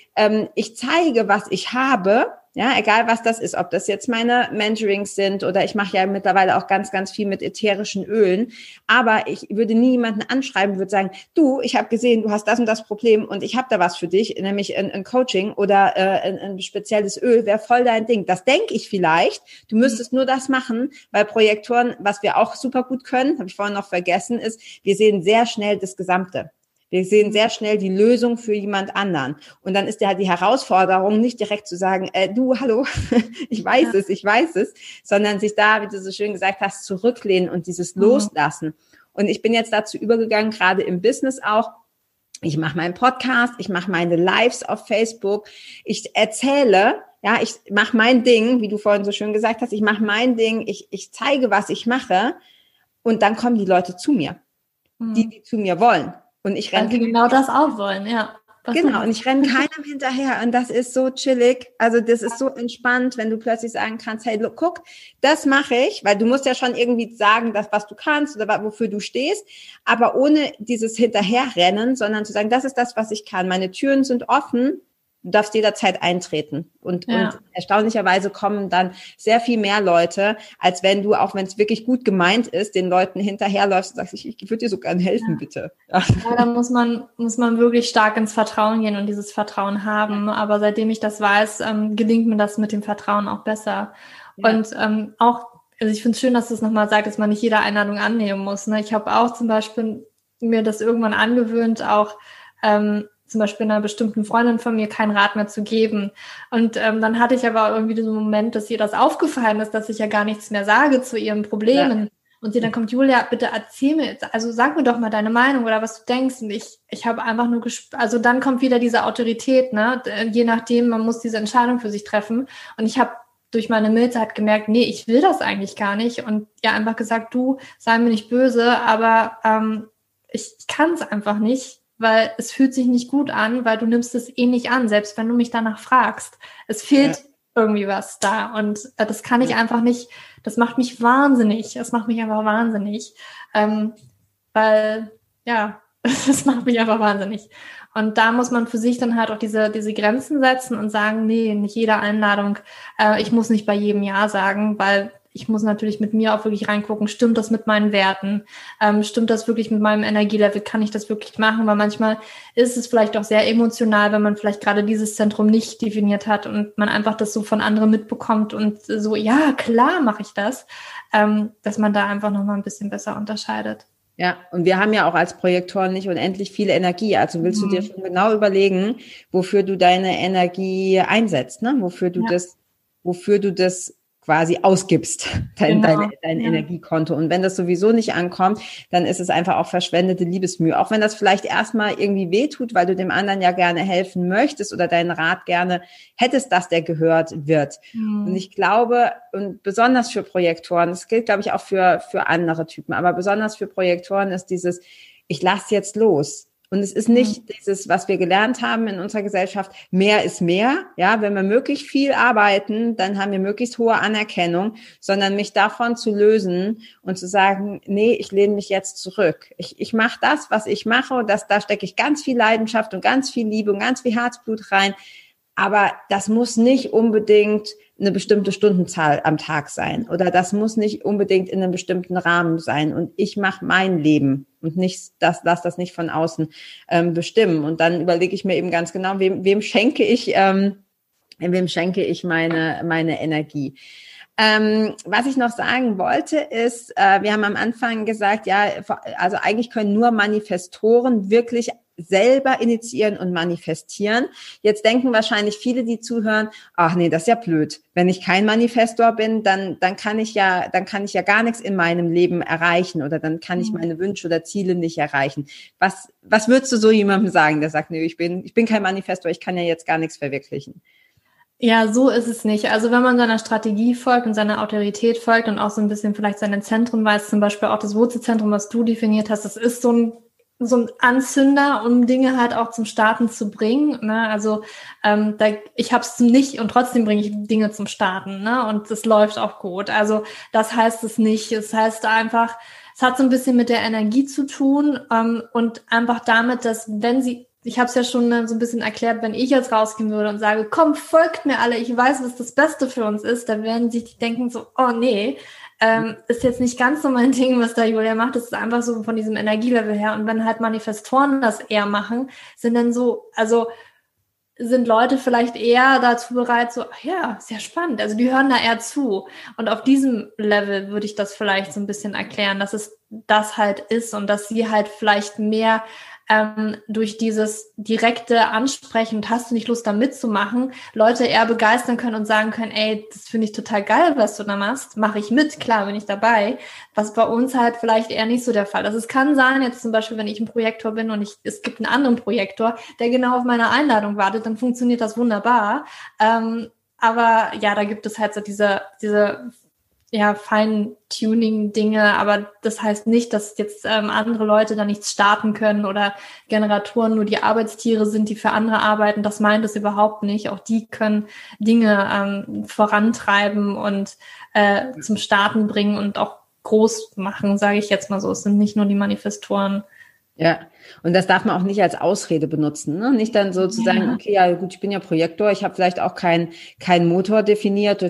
ich zeige, was ich habe. Ja, egal was das ist, ob das jetzt meine Mentorings sind oder ich mache ja mittlerweile auch ganz, ganz viel mit ätherischen Ölen. Aber ich würde nie jemanden anschreiben, würde sagen, du, ich habe gesehen, du hast das und das Problem und ich habe da was für dich, nämlich ein Coaching oder ein spezielles Öl, wäre voll dein Ding. Das denke ich vielleicht. Du müsstest nur das machen, weil Projektoren, was wir auch super gut können, habe ich vorhin noch vergessen, ist, wir sehen sehr schnell das Gesamte. Wir sehen sehr schnell die Lösung für jemand anderen. Und dann ist ja die Herausforderung, nicht direkt zu sagen, du, hallo, ich weiß es, sondern sich da, wie du so schön gesagt hast, zurücklehnen und dieses Loslassen. Und ich bin jetzt dazu übergegangen, gerade im Business auch, ich mache meinen Podcast, ich mache meine Lives auf Facebook, ich erzähle, ja, ich mache mein Ding, wie du vorhin so schön gesagt hast, ich mache mein Ding, ich zeige, was ich mache und dann kommen die Leute zu mir, die zu mir wollen. Und ich renne genau das auch wollen, ja. Genau, und ich renne keinem hinterher und das ist so chillig, also das ist so entspannt, wenn du plötzlich sagen kannst, hey, look, guck, das mache ich, weil du musst ja schon irgendwie sagen, das, was du kannst oder wofür du stehst, aber ohne dieses Hinterherrennen, sondern zu sagen, das ist das, was ich kann, meine Türen sind offen, du darfst jederzeit eintreten und erstaunlicherweise kommen dann sehr viel mehr Leute, als wenn du, auch wenn es wirklich gut gemeint ist, den Leuten hinterherläufst und sagst, ich würde dir so gerne helfen, bitte. Ja. Ja, da muss man wirklich stark ins Vertrauen gehen und dieses Vertrauen haben. Aber seitdem ich das weiß, gelingt mir das mit dem Vertrauen auch besser. Ja. Und also ich finde es schön, dass du es nochmal sagst, dass man nicht jede Einladung annehmen muss. Ne? Ich habe auch zum Beispiel mir das irgendwann angewöhnt, auch zum Beispiel einer bestimmten Freundin von mir keinen Rat mehr zu geben. Und dann hatte ich aber irgendwie diesen Moment, dass ihr das aufgefallen ist, dass ich ja gar nichts mehr sage zu ihren Problemen. Ja. Und sie dann kommt, Julia, bitte erzähl mir, also sag mir doch mal deine Meinung oder was du denkst. Und ich habe einfach nur also dann kommt wieder diese Autorität, ne? Je nachdem, man muss diese Entscheidung für sich treffen. Und ich habe durch meine Mildheit gemerkt, nee, ich will das eigentlich gar nicht. Und ja, einfach gesagt, du, sei mir nicht böse, aber ich kann es einfach nicht. Weil es fühlt sich nicht gut an, weil du nimmst es eh nicht an, selbst wenn du mich danach fragst. Es fehlt irgendwie was da und das kann ich einfach nicht, das macht mich wahnsinnig, weil, ja, Das macht mich einfach wahnsinnig. Und da muss man für sich dann halt auch diese Grenzen setzen und sagen, nee, nicht jede Einladung, ich muss nicht bei jedem Ja sagen, weil ich muss natürlich mit mir auch wirklich reingucken, stimmt das mit meinen Werten, stimmt das wirklich mit meinem Energielevel, kann ich das wirklich machen, weil manchmal ist es vielleicht auch sehr emotional, wenn man vielleicht gerade dieses Zentrum nicht definiert hat und man einfach das so von anderen mitbekommt und so, ja, klar mache ich das, dass man da einfach nochmal ein bisschen besser unterscheidet. Ja, und wir haben ja auch als Projektoren nicht unendlich viel Energie. Also willst du dir schon genau überlegen, wofür du deine Energie einsetzt, ne? Wofür du das quasi ausgibst, dein Energiekonto. Und wenn das sowieso nicht ankommt, dann ist es einfach auch verschwendete Liebesmühe. Auch wenn das vielleicht erstmal irgendwie wehtut, weil du dem anderen ja gerne helfen möchtest oder deinen Rat gerne hättest, dass der gehört wird. Mhm. Und ich glaube, und besonders für Projektoren, das gilt, glaube ich, auch für andere Typen, aber besonders für Projektoren ist dieses, ich lasse jetzt los. Und es ist nicht dieses, was wir gelernt haben in unserer Gesellschaft, mehr ist mehr. Ja, wenn wir möglichst viel arbeiten, dann haben wir möglichst hohe Anerkennung, sondern mich davon zu lösen und zu sagen, nee, ich lehne mich jetzt zurück. Ich mache das, was ich mache, und da stecke ich ganz viel Leidenschaft und ganz viel Liebe und ganz viel Herzblut rein. Aber das muss nicht unbedingt eine bestimmte Stundenzahl am Tag sein oder das muss nicht unbedingt in einem bestimmten Rahmen sein, und ich mache mein Leben und nicht das nicht von außen bestimmen. Und dann überlege ich mir eben ganz genau, wem schenke ich meine Energie. Was ich noch sagen wollte ist, wir haben am Anfang gesagt, ja, also eigentlich können nur Manifestoren wirklich selber initiieren und manifestieren. Jetzt denken wahrscheinlich viele, die zuhören, ach nee, das ist ja blöd. Wenn ich kein Manifestor bin, dann kann ich ja gar nichts in meinem Leben erreichen oder dann kann ich meine Wünsche oder Ziele nicht erreichen. Was würdest du so jemandem sagen, der sagt, nee, ich bin kein Manifestor, ich kann ja jetzt gar nichts verwirklichen? Ja, so ist es nicht. Also wenn man seiner Strategie folgt und seiner Autorität folgt und auch so ein bisschen vielleicht seine Zentren weiß, zum Beispiel auch das Wurzelzentrum, was du definiert hast, das ist so ein Anzünder, um Dinge halt auch zum Starten zu bringen. Ne? Also ich habe es nicht und trotzdem bringe ich Dinge zum Starten, ne? Und es läuft auch gut. Also das heißt es nicht. Es heißt einfach, es hat so ein bisschen mit der Energie zu tun, und einfach damit, dass ich habe es ja schon so ein bisschen erklärt, wenn ich jetzt rausgehen würde und sage, komm, folgt mir alle, ich weiß, was das Beste für uns ist, dann werden sich die denken so, oh nee, ist jetzt nicht ganz so mein Ding, was da Julia macht, das ist einfach so von diesem Energielevel her. Und wenn halt Manifestoren das eher machen, sind Leute vielleicht eher dazu bereit, so, ach ja, sehr spannend, also die hören da eher zu. Und auf diesem Level würde ich das vielleicht so ein bisschen erklären, dass es das halt ist und dass sie halt vielleicht mehr durch dieses direkte Ansprechen und hast du nicht Lust, da mitzumachen, Leute eher begeistern können und sagen können, ey, das finde ich total geil, was du da machst, mache ich mit, klar, bin ich dabei, was bei uns halt vielleicht eher nicht so der Fall ist. Es kann sein, jetzt zum Beispiel, wenn ich ein Projektor bin und es gibt einen anderen Projektor, der genau auf meine Einladung wartet, dann funktioniert das wunderbar, aber ja, da gibt es halt so diese ja, Feintuning-Dinge, aber das heißt nicht, dass jetzt andere Leute da nichts starten können oder Generatoren nur die Arbeitstiere sind, die für andere arbeiten. Das meint es überhaupt nicht. Auch die können Dinge vorantreiben und zum Starten bringen und auch groß machen, sage ich jetzt mal so. Es sind nicht nur die Manifestoren. Ja, und das darf man auch nicht als Ausrede benutzen, ne? Nicht dann sozusagen, ja. Okay, ja gut, ich bin ja Projektor, ich habe vielleicht auch keinen Motor definiert,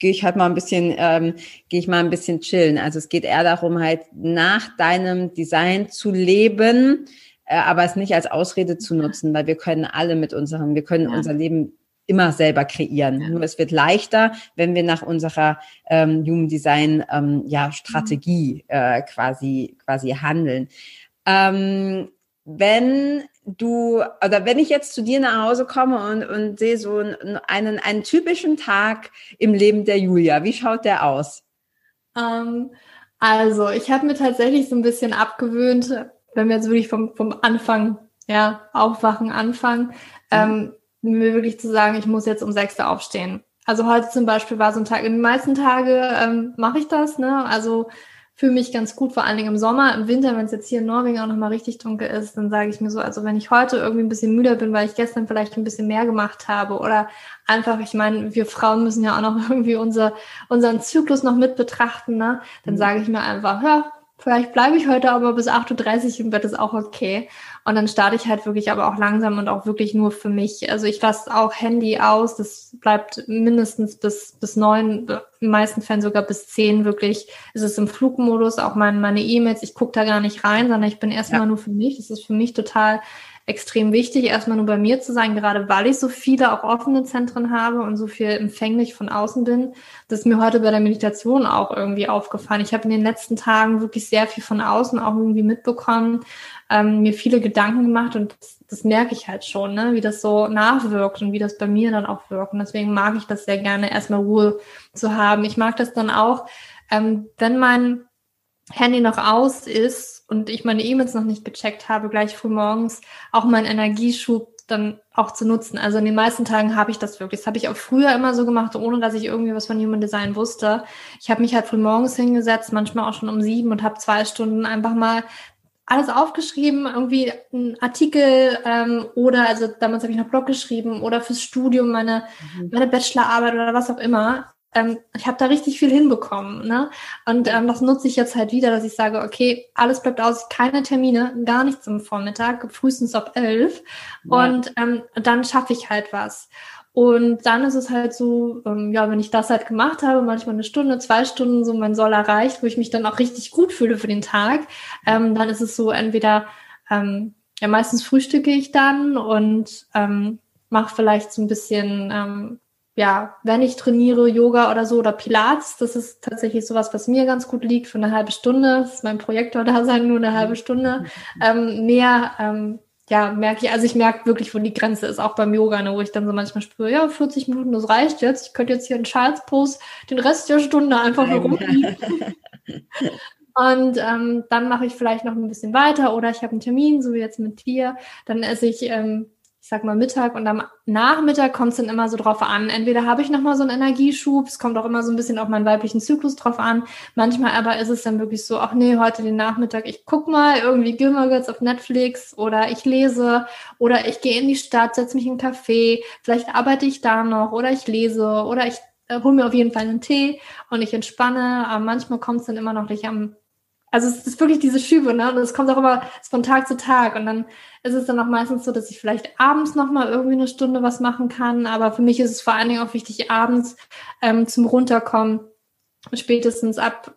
gehe ich mal ein bisschen chillen. Also es geht eher darum, halt nach deinem Design zu leben, aber es nicht als Ausrede zu nutzen, weil wir können alle unser Leben immer selber kreieren. Ja. Nur es wird leichter, wenn wir nach unserer Human Design Strategie quasi handeln. Wenn ich jetzt zu dir nach Hause komme und sehe so einen typischen Tag im Leben der Julia, wie schaut der aus? Also, ich habe mir tatsächlich so ein bisschen abgewöhnt, wenn wir jetzt wirklich vom Anfang, ja, Aufwachen anfangen, mir wirklich zu sagen, ich muss jetzt um 6 Uhr aufstehen. Also heute zum Beispiel war so ein Tag, in den meisten Tagen mache ich das, ne, also fühle mich ganz gut, vor allen Dingen im Sommer. Im Winter, wenn es jetzt hier in Norwegen auch nochmal richtig dunkel ist, dann sage ich mir so, also wenn ich heute irgendwie ein bisschen müder bin, weil ich gestern vielleicht ein bisschen mehr gemacht habe oder einfach, ich meine, wir Frauen müssen ja auch noch irgendwie unseren Zyklus noch mit betrachten, ne? Dann sage ich mir einfach, ja, vielleicht bleibe ich heute aber bis 8:30 Uhr im Bett, ist auch okay. Und dann starte ich halt wirklich aber auch langsam und auch wirklich nur für mich. Also ich lasse auch Handy aus, das bleibt mindestens bis 9, in meisten Fällen sogar bis 10 wirklich. Es ist im Flugmodus, auch meine E-Mails, ich gucke da gar nicht rein, sondern ich bin erstmal nur für mich. Das ist für mich total extrem wichtig, erstmal nur bei mir zu sein, gerade weil ich so viele auch offene Zentren habe und so viel empfänglich von außen bin. Das ist mir heute bei der Meditation auch irgendwie aufgefallen. Ich habe in den letzten Tagen wirklich sehr viel von außen auch irgendwie mitbekommen, mir viele Gedanken gemacht und das merke ich halt schon, ne, wie das so nachwirkt und wie das bei mir dann auch wirkt. Und deswegen mag ich das sehr gerne, erstmal Ruhe zu haben. Ich mag das dann auch, wenn mein Handy noch aus ist und ich meine E-Mails noch nicht gecheckt habe, gleich früh morgens auch meinen Energieschub dann auch zu nutzen. Also in den meisten Tagen habe ich das wirklich. Das habe ich auch früher immer so gemacht, ohne dass ich irgendwie was von Human Design wusste. Ich habe mich halt früh morgens hingesetzt, manchmal auch schon um 7 und habe 2 Stunden einfach mal alles aufgeschrieben, irgendwie einen Artikel oder, also damals habe ich noch Blog geschrieben oder fürs Studium meine Bachelorarbeit oder was auch immer. Ich habe da richtig viel hinbekommen, ne? Und das nutze ich jetzt halt wieder, dass ich sage, okay, alles bleibt aus, keine Termine, gar nichts am Vormittag, frühestens ab 11 und dann schaffe ich halt was. Und dann ist es halt so, wenn ich das halt gemacht habe, manchmal 1 Stunde, 2 Stunden, so mein Soll erreicht, wo ich mich dann auch richtig gut fühle für den Tag, dann ist es so entweder, meistens frühstücke ich dann und mache vielleicht so ein bisschen... wenn ich trainiere, Yoga oder so oder Pilates, das ist tatsächlich sowas, was mir ganz gut liegt, für 1/2 Stunde, das ist mein Projektor-Dasein, nur 1/2 Stunde, merke ich, also ich merke wirklich, wo die Grenze ist, auch beim Yoga, ne, wo ich dann so manchmal spüre, 40 Minuten, das reicht jetzt, ich könnte jetzt hier in Charles-Pose den Rest der Stunde einfach nur rumliegen. Und dann mache ich vielleicht noch ein bisschen weiter oder ich habe einen Termin, so wie jetzt mit dir, dann esse ich, ich sag mal Mittag und am Nachmittag kommt es dann immer so drauf an. Entweder habe ich nochmal so einen Energieschub, es kommt auch immer so ein bisschen auf meinen weiblichen Zyklus drauf an. Manchmal aber ist es dann wirklich so, ach nee, heute den Nachmittag, ich guck mal, irgendwie Gilmore Girls auf Netflix oder ich lese oder ich gehe in die Stadt, setze mich in einen Café, vielleicht arbeite ich da noch oder ich lese oder ich hole mir auf jeden Fall einen Tee und ich entspanne. Aber manchmal kommt es dann immer noch nicht am... Also es ist wirklich diese Schübe, ne? Und es kommt auch immer von Tag zu Tag. Und dann ist es dann auch meistens so, dass ich vielleicht abends nochmal irgendwie 1 Stunde was machen kann. Aber für mich ist es vor allen Dingen auch wichtig, abends zum Runterkommen, spätestens ab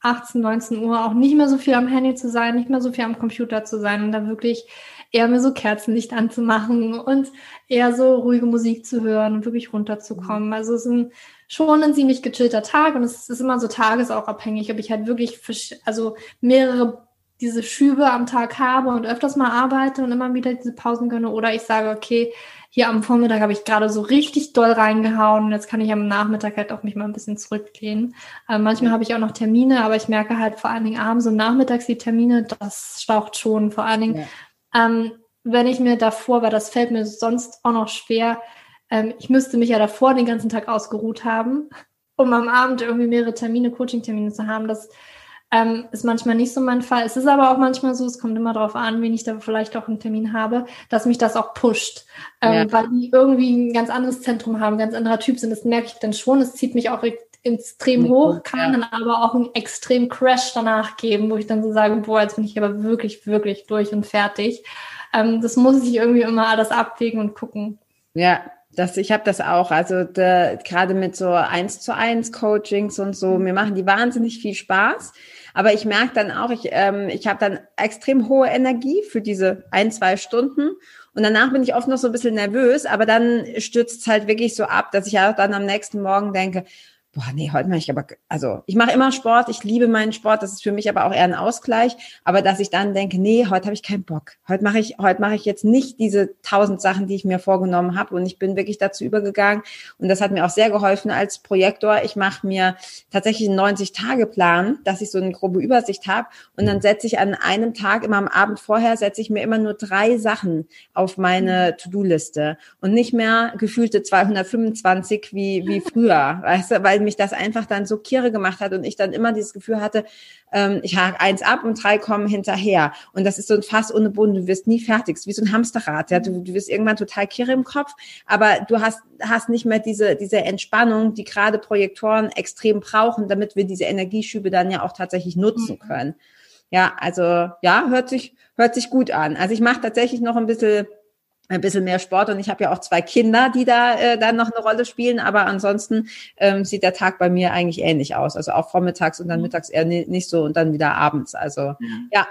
18, 19 Uhr auch nicht mehr so viel am Handy zu sein, nicht mehr so viel am Computer zu sein und da wirklich eher mir so Kerzenlicht anzumachen und eher so ruhige Musik zu hören und wirklich runterzukommen. Also es ist schon ein ziemlich gechillter Tag und es ist immer so tagesabhängig, ob ich halt wirklich mehrere diese Schübe am Tag habe und öfters mal arbeite und immer wieder diese Pausen gönne oder ich sage, okay, hier am Vormittag habe ich gerade so richtig doll reingehauen und jetzt kann ich am Nachmittag halt auch mich mal ein bisschen zurücklehnen. Manchmal habe ich auch noch Termine, aber ich merke halt vor allen Dingen abends und nachmittags die Termine, das staucht schon. Vor allen Dingen, wenn ich mir davor, weil das fällt mir sonst auch noch schwer, ich müsste mich ja davor den ganzen Tag ausgeruht haben, um am Abend irgendwie mehrere Termine, Coaching-Termine zu haben, das ist manchmal nicht so mein Fall. Es ist aber auch manchmal so, es kommt immer darauf an, wen ich da vielleicht auch einen Termin habe, dass mich das auch pusht, weil die irgendwie ein ganz anderes Zentrum haben, ein ganz anderer Typ sind. Das merke ich dann schon. Es zieht mich auch extrem hoch, kann dann aber auch einen extremen Crash danach geben, wo ich dann so sage, boah, jetzt bin ich aber wirklich, wirklich durch und fertig. Das muss ich irgendwie immer alles abwägen und gucken. Ja. Ich habe das auch, also gerade mit so 1:1 Coachings und so, mir machen die wahnsinnig viel Spaß, aber ich merke dann auch, ich habe dann extrem hohe Energie für diese 1-2 Stunden und danach bin ich oft noch so ein bisschen nervös, aber dann stürzt es halt wirklich so ab, dass ich auch dann am nächsten Morgen denke, boah, nee, heute mache ich aber, also ich mache immer Sport, ich liebe meinen Sport, das ist für mich aber auch eher ein Ausgleich, aber dass ich dann denke, nee, heute habe ich keinen Bock, heute mache ich jetzt nicht diese 1000 Sachen, die ich mir vorgenommen habe und ich bin wirklich dazu übergegangen und das hat mir auch sehr geholfen als Projektor, ich mache mir tatsächlich einen 90-Tage-Plan, dass ich so eine grobe Übersicht habe und dann setze ich an einem Tag, immer am Abend vorher, setze ich mir immer nur 3 Sachen auf meine To-Do-Liste und nicht mehr gefühlte 225 wie früher, weißt du, weil weil mich das einfach dann so kirre gemacht hat und ich dann immer dieses Gefühl hatte, ich hake eins ab und drei kommen hinterher. Und das ist so ein Fass ohne Boden, du wirst nie fertig. Es ist wie so ein Hamsterrad. Ja? Du wirst irgendwann total kirre im Kopf, aber du hast nicht mehr diese Entspannung, die gerade Projektoren extrem brauchen, damit wir diese Energieschübe dann ja auch tatsächlich nutzen können. Ja, also ja, hört sich gut an. Also ich mache tatsächlich noch ein bisschen mehr Sport und ich habe ja auch 2 Kinder, die da dann noch eine Rolle spielen, aber ansonsten sieht der Tag bei mir eigentlich ähnlich aus, also auch vormittags und dann mittags eher nicht so und dann wieder abends, also ja,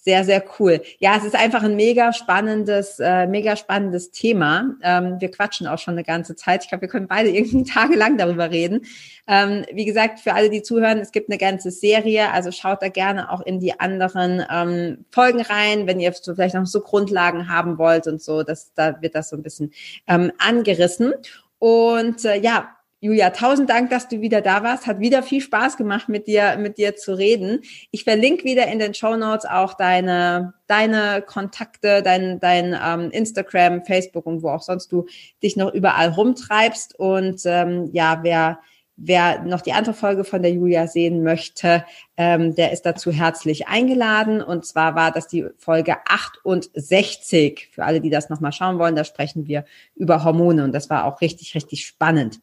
sehr, sehr cool. Ja, es ist einfach ein mega spannendes Thema. Wir quatschen auch schon eine ganze Zeit. Ich glaube, wir können beide irgendwie tagelang darüber reden. Wie gesagt, für alle, die zuhören, es gibt eine ganze Serie, also schaut da gerne auch in die anderen Folgen rein, wenn ihr vielleicht noch so Grundlagen haben wollt und so, da wird das so ein bisschen angerissen. Und ja, Julia, 1000 Dank, dass du wieder da warst. Hat wieder viel Spaß gemacht, mit dir zu reden. Ich verlinke wieder in den Shownotes auch deine Kontakte, dein Instagram, Facebook und wo auch sonst du dich noch überall rumtreibst. Und ja, wer noch die andere Folge von der Julia sehen möchte, der ist dazu herzlich eingeladen. Und zwar war das die Folge 68. Für alle, die das nochmal schauen wollen, da sprechen wir über Hormone. Und das war auch richtig, richtig spannend.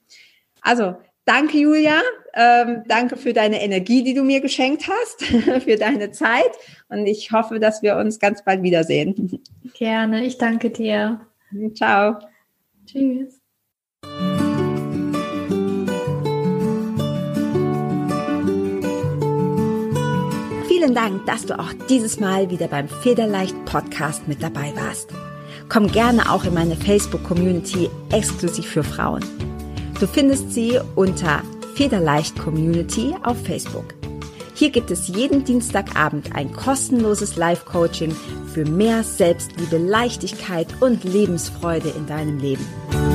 Also, danke Julia, danke für deine Energie, die du mir geschenkt hast, für deine Zeit und ich hoffe, dass wir uns ganz bald wiedersehen. Gerne, ich danke dir. Ciao. Tschüss. Vielen Dank, dass du auch dieses Mal wieder beim Federleicht-Podcast mit dabei warst. Komm gerne auch in meine Facebook-Community exklusiv für Frauen. Du findest sie unter Federleicht Community auf Facebook. Hier gibt es jeden Dienstagabend ein kostenloses Live-Coaching für mehr Selbstliebe, Leichtigkeit und Lebensfreude in deinem Leben.